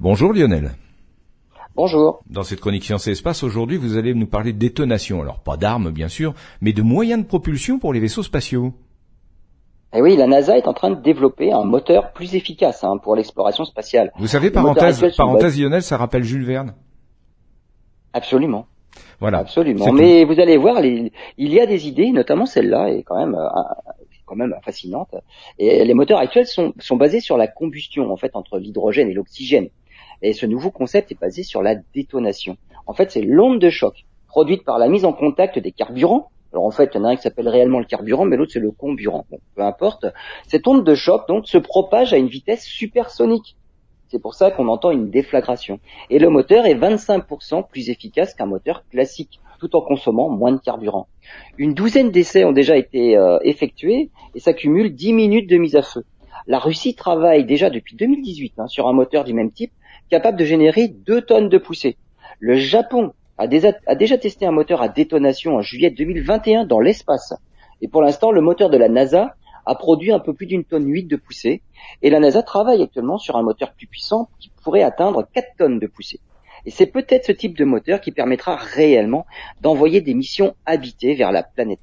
Bonjour Lionel. Bonjour. Dans cette chronique Sciences et Espace, aujourd'hui, vous allez nous parler de détonation. Alors, pas d'armes, bien sûr, mais de moyens de propulsion pour les vaisseaux spatiaux. Eh oui, la NASA est en train de développer un moteur plus efficace pour l'exploration spatiale. Vous savez, parenthèse Lionel, ça rappelle Jules Verne. Absolument. Voilà. Absolument. Mais vous allez voir, il y a des idées, notamment celle-là, est quand même fascinante. Et les moteurs actuels sont basés sur la combustion, en fait, entre l'hydrogène et l'oxygène. Et ce nouveau concept est basé sur la détonation. En fait, c'est l'onde de choc produite par la mise en contact des carburants. Alors en fait, il y en a un qui s'appelle réellement le carburant, mais l'autre c'est le comburant. Bon, peu importe. Cette onde de choc donc se propage à une vitesse supersonique. C'est pour ça qu'on entend une déflagration. Et le moteur est 25% plus efficace qu'un moteur classique, tout en consommant moins de carburant. Une douzaine d'essais ont déjà été effectués et ça cumule 10 minutes de mise à feu. La Russie travaille déjà depuis 2018 sur un moteur du même type, capable de générer 2 tonnes de poussée. Le Japon a déjà testé un moteur à détonation en juillet 2021 dans l'espace. Et pour l'instant, le moteur de la NASA a produit un peu plus d'une tonne 8 de poussée. Et la NASA travaille actuellement sur un moteur plus puissant qui pourrait atteindre 4 tonnes de poussée. Et c'est peut-être ce type de moteur qui permettra réellement d'envoyer des missions habitées vers la planète